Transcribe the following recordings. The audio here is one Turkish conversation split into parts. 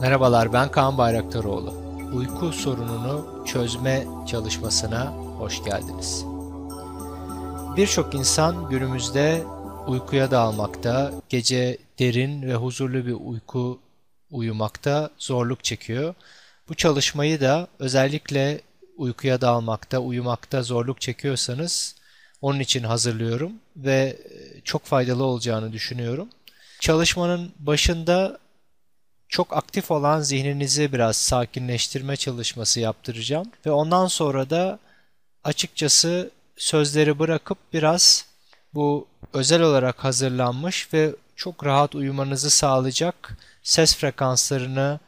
Merhabalar, ben Kaan Bayraktaroğlu. Uyku sorununu çözme çalışmasına hoş geldiniz. Birçok insan günümüzde uykuya dalmakta, gece derin ve huzurlu bir uyku uyumakta zorluk çekiyor. Bu çalışmayı da özellikle uykuya dalmakta, uyumakta zorluk çekiyorsanız onun için hazırlıyorum ve çok faydalı olacağını düşünüyorum. Çalışmanın başında çok aktif olan zihninizi biraz sakinleştirme çalışması yaptıracağım ve ondan sonra da açıkçası sözleri bırakıp biraz bu özel olarak hazırlanmış ve çok rahat uyumanızı sağlayacak ses frekanslarını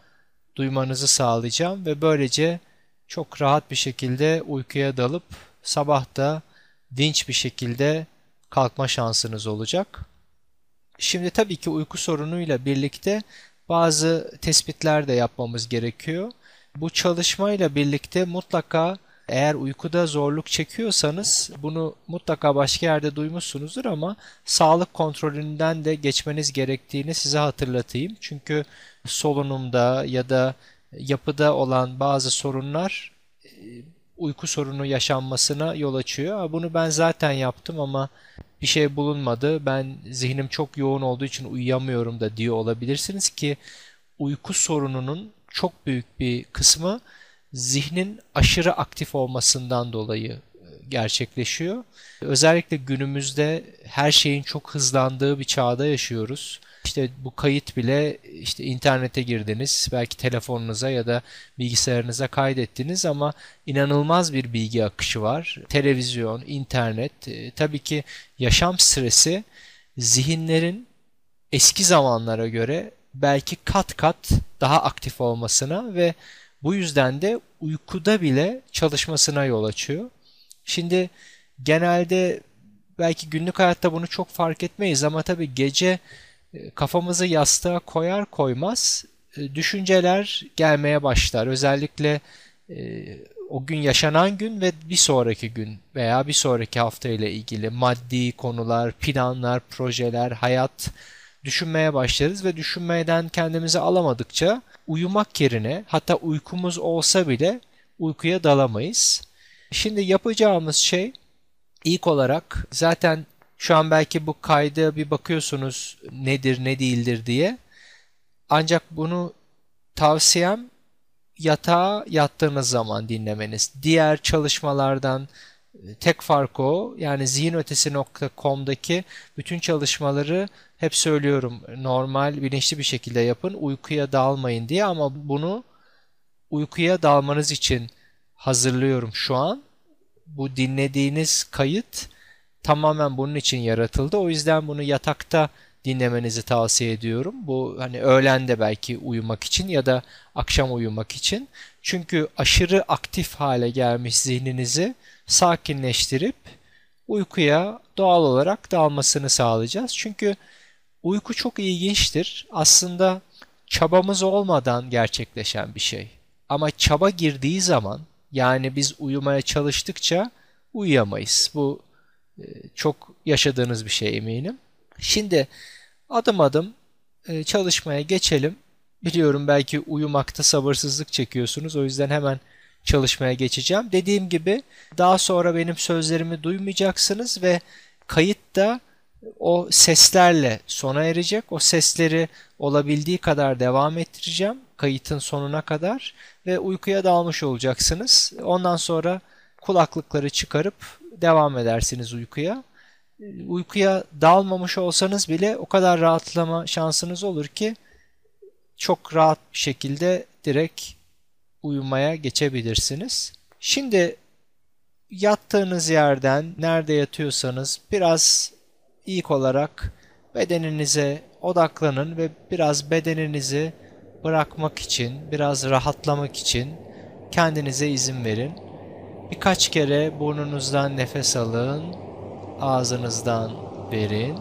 duymanızı sağlayacağım ve böylece çok rahat bir şekilde uykuya dalıp sabah da dinç bir şekilde kalkma şansınız olacak. Şimdi tabii ki uyku sorunuyla birlikte bazı tespitler de yapmamız gerekiyor. Bu çalışmayla birlikte mutlaka eğer uykuda zorluk çekiyorsanız bunu mutlaka başka yerde duymuşsunuzdur ama sağlık kontrolünden de geçmeniz gerektiğini size hatırlatayım. Çünkü solunumda ya da yapıda olan bazı sorunlar uyku sorunu yaşanmasına yol açıyor. Bunu ben zaten yaptım ama bir şey bulunmadı, ben zihnim çok yoğun olduğu için uyuyamıyorum da diyor olabilirsiniz ki uyku sorununun çok büyük bir kısmı zihnin aşırı aktif olmasından dolayı gerçekleşiyor. Özellikle günümüzde her şeyin çok hızlandığı bir çağda yaşıyoruz. İşte bu kayıt bile işte internete girdiniz, belki telefonunuza ya da bilgisayarınıza kaydettiniz ama inanılmaz bir bilgi akışı var. Televizyon, internet, tabii ki yaşam stresi zihinlerin eski zamanlara göre belki kat kat daha aktif olmasına ve bu yüzden de uykuda bile çalışmasına yol açıyor. Şimdi genelde belki günlük hayatta bunu çok fark etmeyiz ama tabii gece kafamızı yastığa koyar koymaz düşünceler gelmeye başlar. Özellikle o gün yaşanan gün ve bir sonraki gün veya bir sonraki hafta ile ilgili maddi konular, planlar, projeler, hayat düşünmeye başlarız ve düşünmeden kendimizi alamadıkça uyumak yerine hatta uykumuz olsa bile uykuya dalamayız. Şimdi yapacağımız şey ilk olarak zaten şu an belki bu kayda bir bakıyorsunuz nedir ne değildir diye. Ancak bunu tavsiyem yatağa yattığınız zaman dinlemeniz. Diğer çalışmalardan tek farkı o. Yani zihinötesi.com'daki bütün çalışmaları hep söylüyorum normal bilinçli bir şekilde yapın. Uykuya dalmayın diye ama bunu uykuya dalmanız için hazırlıyorum şu an. Bu dinlediğiniz kayıt tamamen bunun için yaratıldı. O yüzden bunu yatakta dinlemenizi tavsiye ediyorum. Bu hani öğlen de belki uyumak için ya da akşam uyumak için. Çünkü aşırı aktif hale gelmiş zihninizi sakinleştirip uykuya doğal olarak dalmasını sağlayacağız. Çünkü uyku çok ilginçtir. Aslında çabamız olmadan gerçekleşen bir şey. Ama çaba girdiği zaman yani biz uyumaya çalıştıkça uyuyamayız. Bu çok yaşadığınız bir şey eminim. Şimdi adım adım çalışmaya geçelim. Biliyorum belki uyumakta sabırsızlık çekiyorsunuz. O yüzden hemen çalışmaya geçeceğim. Dediğim gibi daha sonra benim sözlerimi duymayacaksınız ve kayıt da o seslerle sona erecek. O sesleri olabildiği kadar devam ettireceğim kayıtın sonuna kadar ve uykuya dalmış olacaksınız. Ondan sonra kulaklıkları çıkarıp devam edersiniz uykuya. Uykuya dalmamış olsanız bile o kadar rahatlama şansınız olur ki çok rahat bir şekilde direkt uyumaya geçebilirsiniz. Şimdi yattığınız yerden nerede yatıyorsanız biraz ilk olarak bedeninize odaklanın ve biraz bedeninizi bırakmak için, biraz rahatlamak için kendinize izin verin. Birkaç kere burnunuzdan nefes alın, ağzınızdan verin.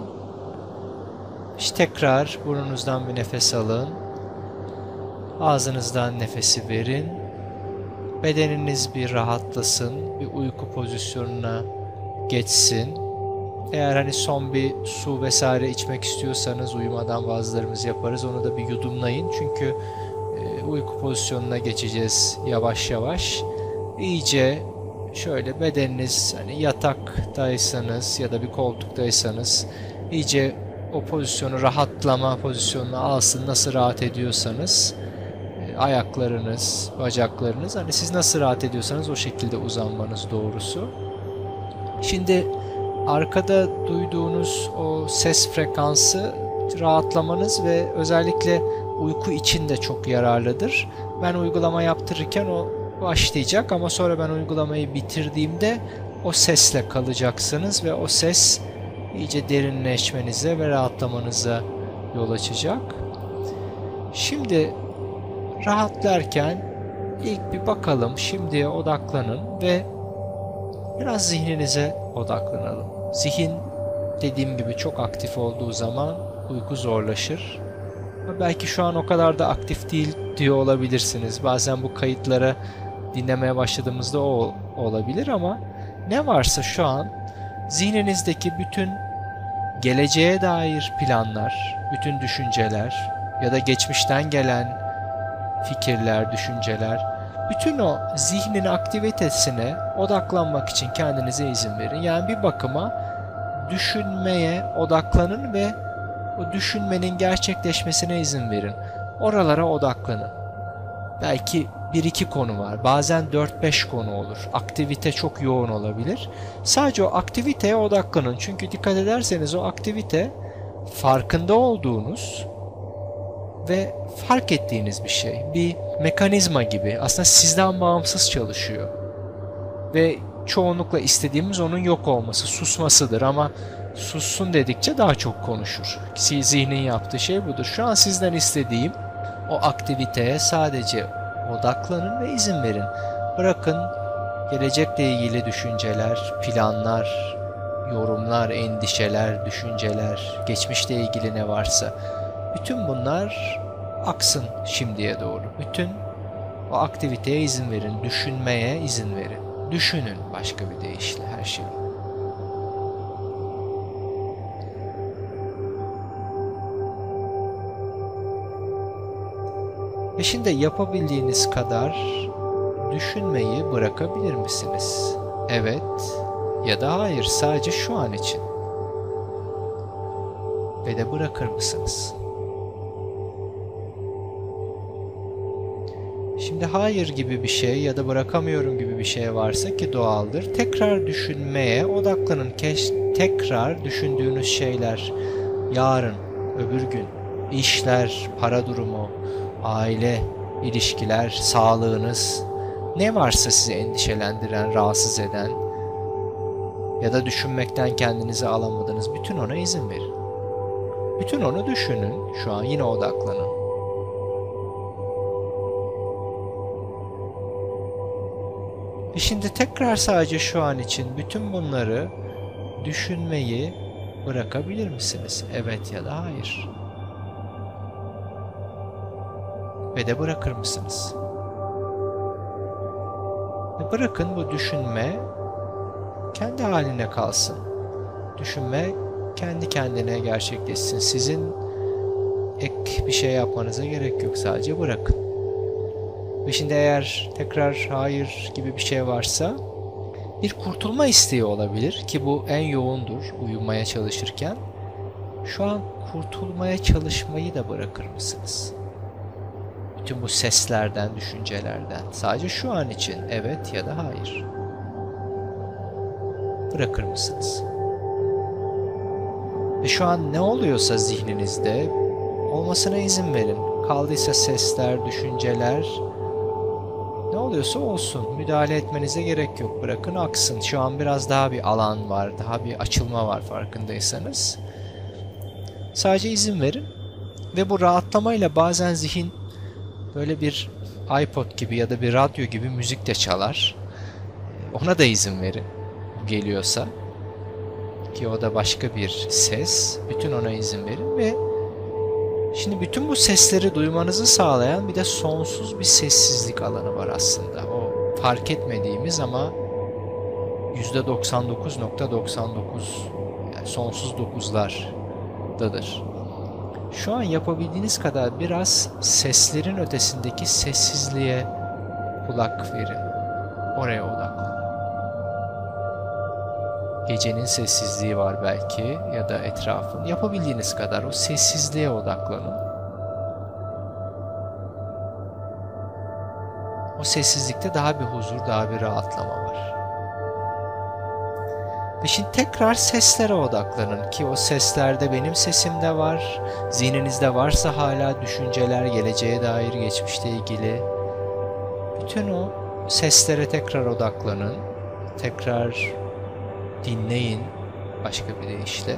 İşte tekrar burnunuzdan bir nefes alın, ağzınızdan nefesi verin. Bedeniniz bir rahatlasın, bir uyku pozisyonuna geçsin. Eğer hani son bir su vesaire içmek istiyorsanız uyumadan bazılarımız yaparız, onu da bir yudumlayın çünkü uyku pozisyonuna geçeceğiz yavaş yavaş. İyice şöyle bedeniniz, hani yataktaysanız ya da bir koltuktaysanız, iyice o pozisyonu, rahatlama pozisyonuna alsın. Nasıl rahat ediyorsanız ayaklarınız, bacaklarınız, hani siz nasıl rahat ediyorsanız o şekilde uzanmanız doğrusu. Şimdi arkada duyduğunuz o ses frekansı rahatlamanız ve özellikle uyku için de çok yararlıdır. Ben uygulama yaptırırken o başlayacak ama sonra ben uygulamayı bitirdiğimde o sesle kalacaksınız ve o ses iyice derinleşmenize ve rahatlamanıza yol açacak. Şimdi rahatlarken ilk bir bakalım, şimdiye odaklanın ve biraz zihninize odaklanalım. Zihin dediğim gibi çok aktif olduğu zaman uyku zorlaşır. Belki şu an o kadar da aktif değil diyor olabilirsiniz. Bazen bu kayıtlara dinlemeye başladığımızda o olabilir ama ne varsa şu an zihninizdeki bütün geleceğe dair planlar, bütün düşünceler ya da geçmişten gelen fikirler, düşünceler, bütün o zihnin aktivitesine odaklanmak için kendinize izin verin. Yani bir bakıma düşünmeye odaklanın ve o düşünmenin gerçekleşmesine izin verin. Oralara odaklanın. Belki 1-2 konu var. Bazen 4-5 konu olur. Aktivite çok yoğun olabilir. Sadece o aktiviteye odaklanın. Çünkü dikkat ederseniz o aktivite farkında olduğunuz ve fark ettiğiniz bir şey. Bir mekanizma gibi. Aslında sizden bağımsız çalışıyor. Ve çoğunlukla istediğimiz onun yok olması, susmasıdır ama sussun dedikçe daha çok konuşur. Zihnin yaptığı şey budur. Şu an sizden istediğim o aktiviteye sadece odaklanın ve izin verin. Bırakın gelecekle ilgili düşünceler, planlar, yorumlar, endişeler, düşünceler, geçmişle ilgili ne varsa bütün bunlar aksın şimdiye doğru. Bütün o aktiviteye izin verin, düşünmeye izin verin. Düşünün, başka bir deyişle her şey. Ve şimdi yapabildiğiniz kadar düşünmeyi bırakabilir misiniz? Evet ya da hayır, sadece şu an için. Ve de bırakır mısınız? Şimdi hayır gibi bir şey ya da bırakamıyorum gibi bir şey varsa, ki doğaldır, tekrar düşünmeye odaklanın. Tekrar düşündüğünüz şeyler, yarın, öbür gün, işler, para durumu, aile, ilişkiler, sağlığınız, ne varsa sizi endişelendiren, rahatsız eden ya da düşünmekten kendinizi alamadığınız, bütün ona izin verin. Bütün onu düşünün, şu an yine odaklanın. Ve şimdi tekrar sadece şu an için bütün bunları düşünmeyi bırakabilir misiniz? Evet ya da hayır. Ve de bırakır mısınız? Ve bırakın bu düşünme kendi haline kalsın. Düşünme kendi kendine gerçekleşsin. Sizin ek bir şey yapmanıza gerek yok. Sadece bırakın. Ve şimdi eğer tekrar hayır gibi bir şey varsa, bir kurtulma isteği olabilir ki bu en yoğundur uyumaya çalışırken. Şu an kurtulmaya çalışmayı da bırakır mısınız? Bütün bu seslerden, düşüncelerden, sadece şu an için evet ya da hayır. Bırakır mısınız? Ve şu an ne oluyorsa zihninizde olmasına izin verin. Kaldıysa sesler, düşünceler, ne oluyorsa olsun. Müdahale etmenize gerek yok. Bırakın aksın. Şu an biraz daha bir alan var. Daha bir açılma var farkındaysanız. Sadece izin verin. Ve bu rahatlamayla bazen zihin böyle bir iPod gibi ya da bir radyo gibi müzik de çalar. Ona da izin verin. Geliyorsa. Ki o da başka bir ses. Bütün ona izin verin ve şimdi bütün bu sesleri duymanızı sağlayan bir de sonsuz bir sessizlik alanı var aslında. O fark etmediğimiz ama %99.99, yani sonsuz dokuzlardadır. şu an yapabildiğiniz kadar biraz seslerin ötesindeki sessizliğe kulak verin. Oraya odaklanın. Gecenin sessizliği var belki ya da etrafın. Yapabildiğiniz kadar o sessizliğe odaklanın. O sessizlikte daha bir huzur, daha bir rahatlama var. Ve şimdi tekrar seslere odaklanın ki o seslerde benim sesim de var. Zihninizde varsa hala düşünceler geleceğe dair, geçmişle ilgili. Bütün o seslere tekrar odaklanın. Tekrar dinleyin başka bir deyişle.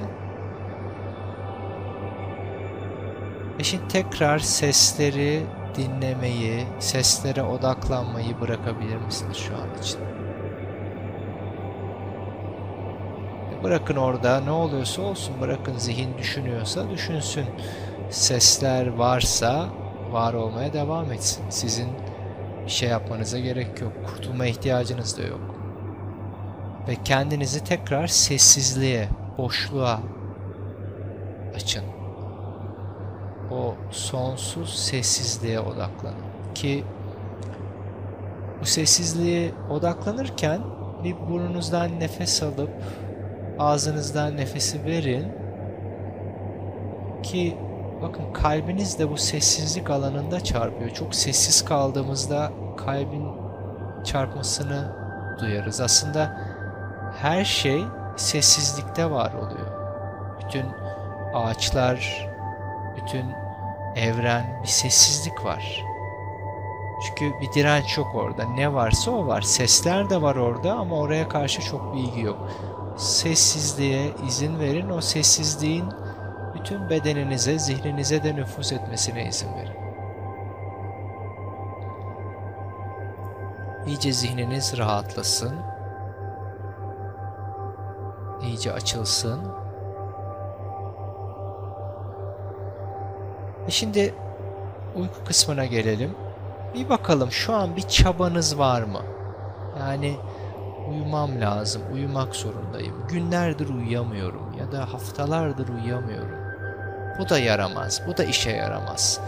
Ve şimdi tekrar sesleri dinlemeyi, seslere odaklanmayı bırakabilir misiniz şu an için? Bırakın orada ne oluyorsa olsun, bırakın zihin düşünüyorsa düşünsün. Sesler varsa var olmaya devam etsin. Sizin bir şey yapmanıza gerek yok. Kurtulma ihtiyacınız da yok. Ve kendinizi tekrar sessizliğe, boşluğa açın. O sonsuz sessizliğe odaklanın ki bu sessizliğe odaklanırken bir burnunuzdan nefes alıp ağzınızdan nefesi verin ki bakın kalbiniz de bu sessizlik alanında çarpıyor. Çok sessiz kaldığımızda kalbin çarpmasını duyarız. Aslında her şey sessizlikte var oluyor. Bütün ağaçlar, bütün evren, bir sessizlik var. Çünkü bir direnç yok orada. Ne varsa o var. Sesler de var orada ama oraya karşı çok bilgi yok. Sessizliğe izin verin. O sessizliğin bütün bedeninize, zihninize de nüfuz etmesine izin verin. İyice zihniniz rahatlasın. İyice açılsın. Şimdi uyku kısmına gelelim. Bir bakalım şu an bir çabanız var mı? Yani uyumam lazım, uyumak zorundayım. Günlerdir uyuyamıyorum ya da haftalardır uyuyamıyorum. Bu da yaramaz, bu da işe yaramaz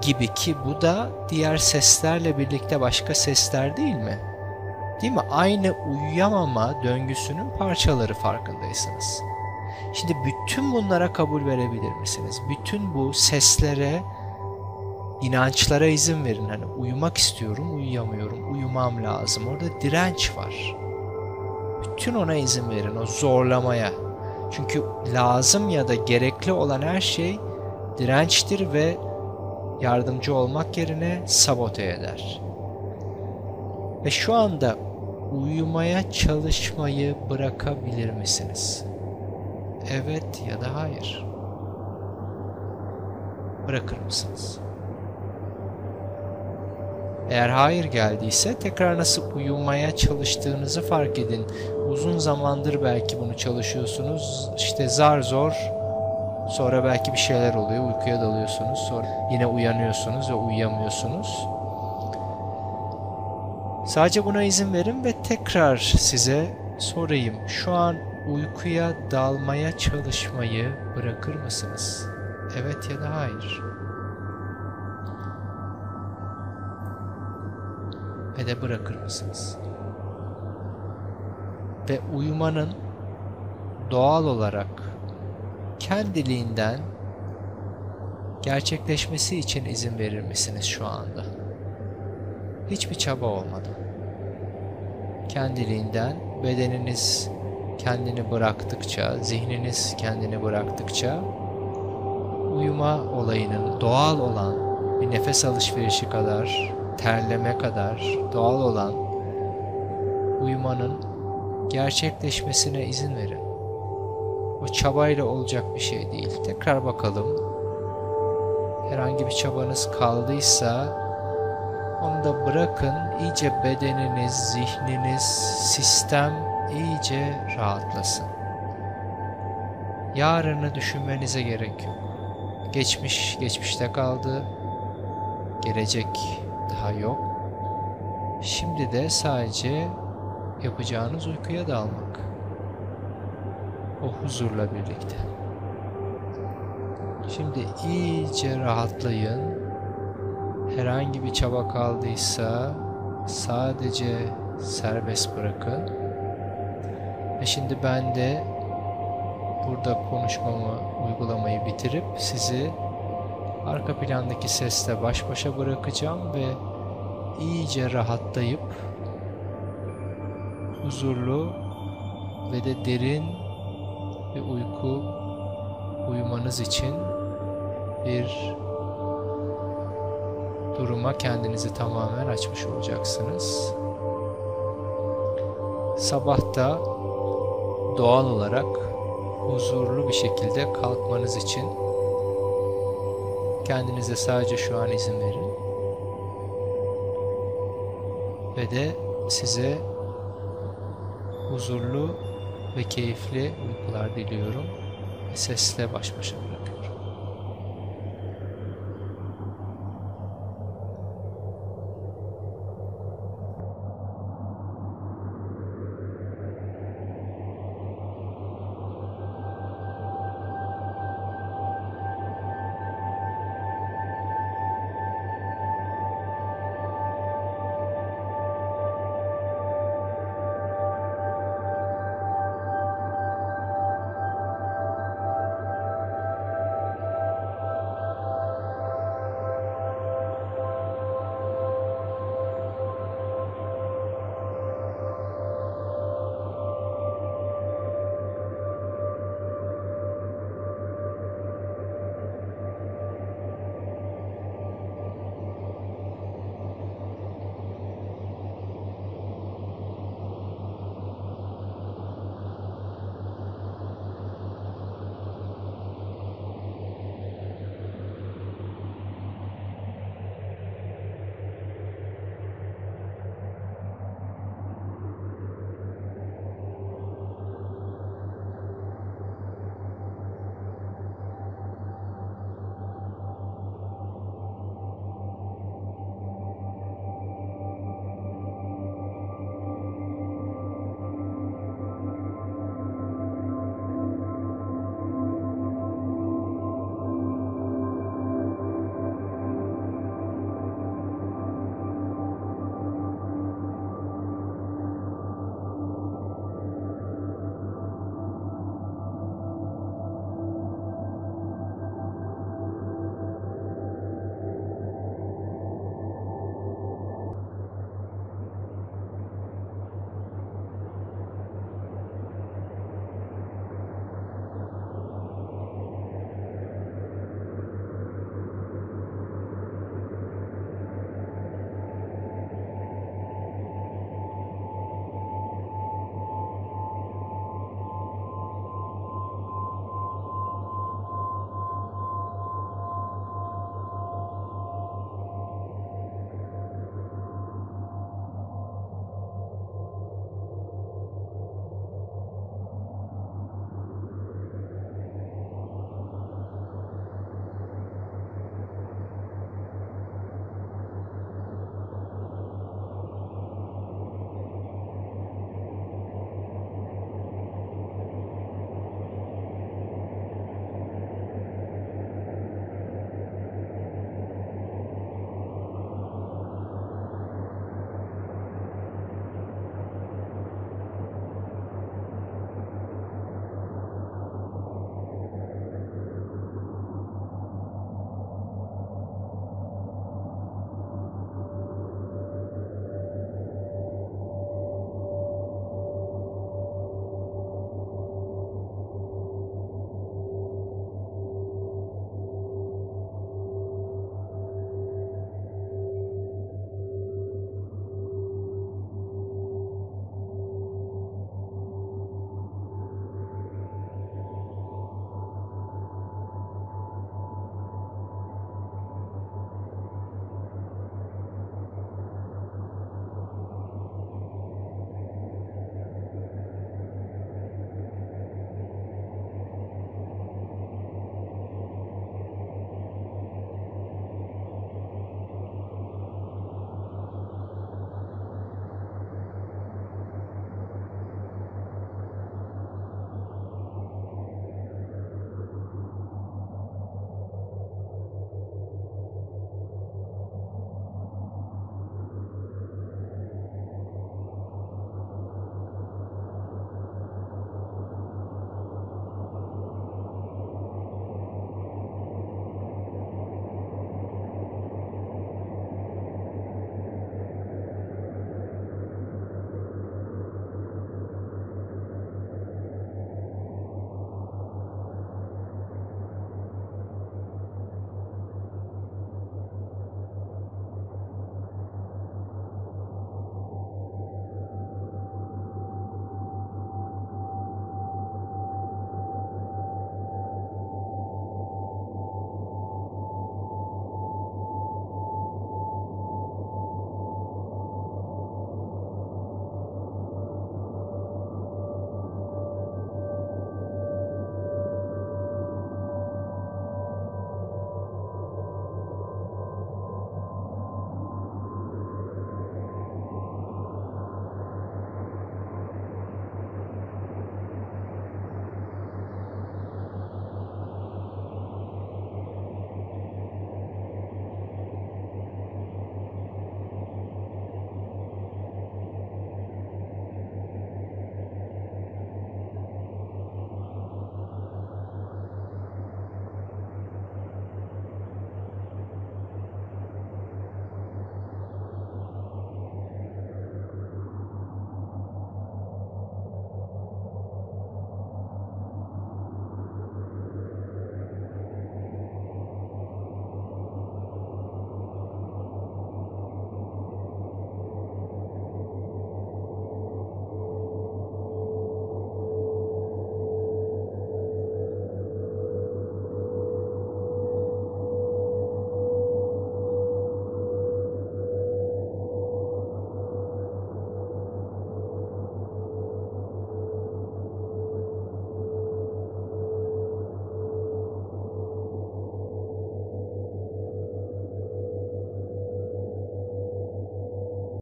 gibi ki bu da diğer seslerle birlikte başka sesler değil mi? Değil mi? Aynı uyuyamama döngüsünün parçaları farkındaysanız. Şimdi bütün bunlara kabul verebilir misiniz? Bütün bu seslere, inançlara izin verin. Hani uyumak istiyorum, uyuyamıyorum, uyumam lazım. Orada direnç var. Bütün ona izin verin, o zorlamaya. Çünkü lazım ya da gerekli olan her şey dirençtir ve yardımcı olmak yerine sabote eder. Ve şu anda uyumaya çalışmayı bırakabilir misiniz? Evet ya da hayır. Bırakır mısınız? Eğer hayır geldiyse tekrar nasıl uyumaya çalıştığınızı fark edin. Uzun zamandır belki bunu çalışıyorsunuz. İşte zar zor. Sonra belki bir şeyler oluyor. Uykuya dalıyorsunuz. Sonra yine uyanıyorsunuz ve uyuyamıyorsunuz. Sadece buna izin verin ve tekrar size sorayım. Şu an uykuya dalmaya çalışmayı bırakır mısınız? Evet ya da hayır. Ve de bırakır mısınız? Ve uyumanın doğal olarak kendiliğinden gerçekleşmesi için izin verir misiniz şu anda? Hiçbir çaba olmadan. Kendiliğinden bedeniniz kendini bıraktıkça, zihniniz kendini bıraktıkça uyuma olayının doğal olan bir nefes alışverişi kadar, terleme kadar doğal olan uyumanın gerçekleşmesine izin verin. O çabayla olacak bir şey değil. Tekrar bakalım. Herhangi bir çabanız kaldıysa onu da bırakın. İyice bedeniniz, zihniniz, sistem iyice rahatlasın. Yarını düşünmenize gerek yok. Geçmiş geçmişte kaldı. Gelecek daha yok. Şimdi de sadece yapacağınız uykuya dalmak. O huzurla birlikte. Şimdi iyice rahatlayın. Herhangi bir çaba kaldıysa sadece serbest bırakın. Ve şimdi ben de burada konuşmamı, uygulamayı bitirip sizi arka plandaki sesle baş başa bırakacağım ve iyice rahatlayıp huzurlu ve de derin bir uyku uyumanız için bir duruma kendinizi tamamen açmış olacaksınız. Sabah da doğal olarak huzurlu bir şekilde kalkmanız için kendinize sadece şu an izin verin. Ve de size huzurlu ve keyifli uykular diliyorum. Sesle baş başa bırakın.